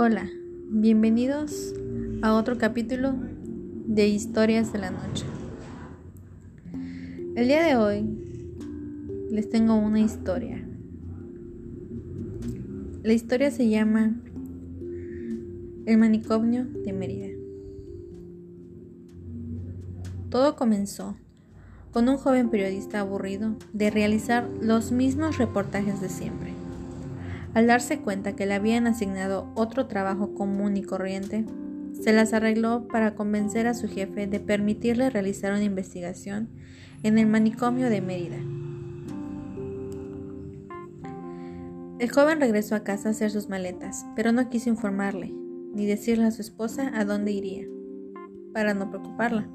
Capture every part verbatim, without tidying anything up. Hola, bienvenidos a otro capítulo de Historias de la Noche. El día de hoy les tengo una historia. La historia se llama El manicomio de Mérida. Todo comenzó con un joven periodista aburrido de realizar los mismos reportajes de siempre. Al darse cuenta que le habían asignado otro trabajo común y corriente, se las arregló para convencer a su jefe de permitirle realizar una investigación en el manicomio de Mérida. El joven regresó a casa a hacer sus maletas, pero no quiso informarle ni decirle a su esposa a dónde iría, para no preocuparla.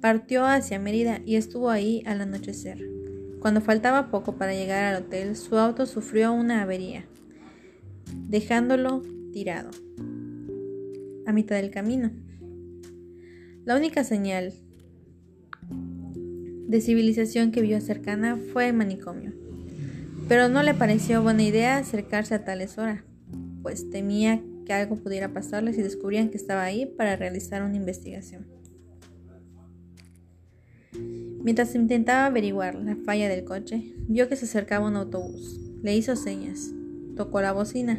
Partió hacia Mérida y estuvo ahí al anochecer. Cuando faltaba poco para llegar al hotel, su auto sufrió una avería, dejándolo tirado a mitad del camino. La única señal de civilización que vio cercana fue el manicomio, pero no le pareció buena idea acercarse a tales horas, pues temía que algo pudiera pasarle si descubrían que estaba ahí para realizar una investigación. Mientras intentaba averiguar la falla del coche, vio que se acercaba un autobús. Le hizo señas, tocó la bocina,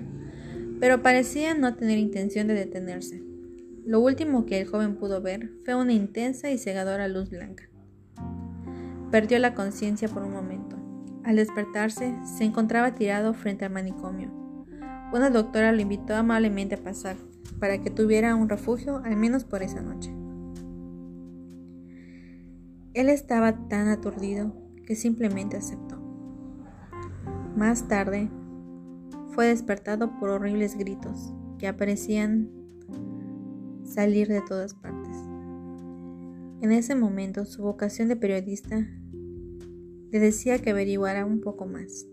pero parecía no tener intención de detenerse. Lo último que el joven pudo ver fue una intensa y cegadora luz blanca. Perdió la conciencia por un momento. Al despertarse, se encontraba tirado frente al manicomio. Una doctora lo invitó amablemente a pasar, para que tuviera un refugio al menos por esa noche. Él estaba tan aturdido que simplemente aceptó. Más tarde, fue despertado por horribles gritos que aparecían salir de todas partes. En ese momento, su vocación de periodista le decía que averiguara un poco más,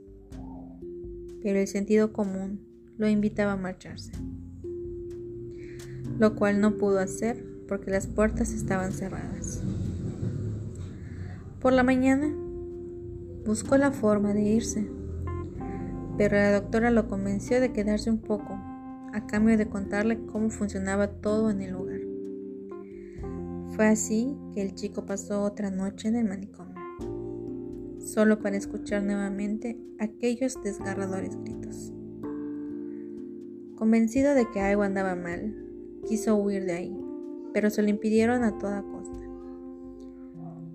pero el sentido común lo invitaba a marcharse, lo cual no pudo hacer porque las puertas estaban cerradas. Por la mañana, buscó la forma de irse, pero la doctora lo convenció de quedarse un poco, a cambio de contarle cómo funcionaba todo en el lugar. Fue así que el chico pasó otra noche en el manicomio, solo para escuchar nuevamente aquellos desgarradores gritos. Convencido de que algo andaba mal, quiso huir de ahí, pero se lo impidieron a toda costa.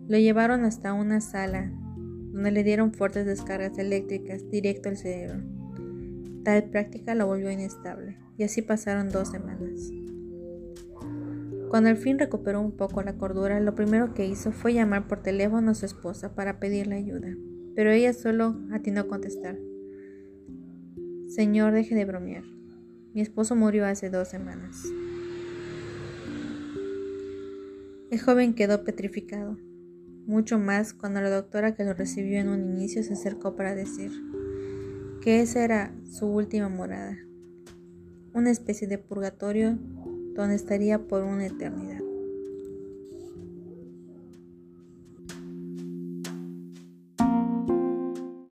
Lo llevaron hasta una sala donde le dieron fuertes descargas eléctricas directo al cerebro. Tal práctica lo volvió inestable y así pasaron dos semanas. Cuando al fin recuperó un poco la cordura, lo primero que hizo fue llamar por teléfono a su esposa para pedirle ayuda, pero ella solo atinó a contestar: «Señor, deje de bromear. Mi esposo murió hace dos semanas». El joven quedó petrificado. Mucho más cuando la doctora que lo recibió en un inicio se acercó para decir que esa era su última morada, una especie de purgatorio donde estaría por una eternidad.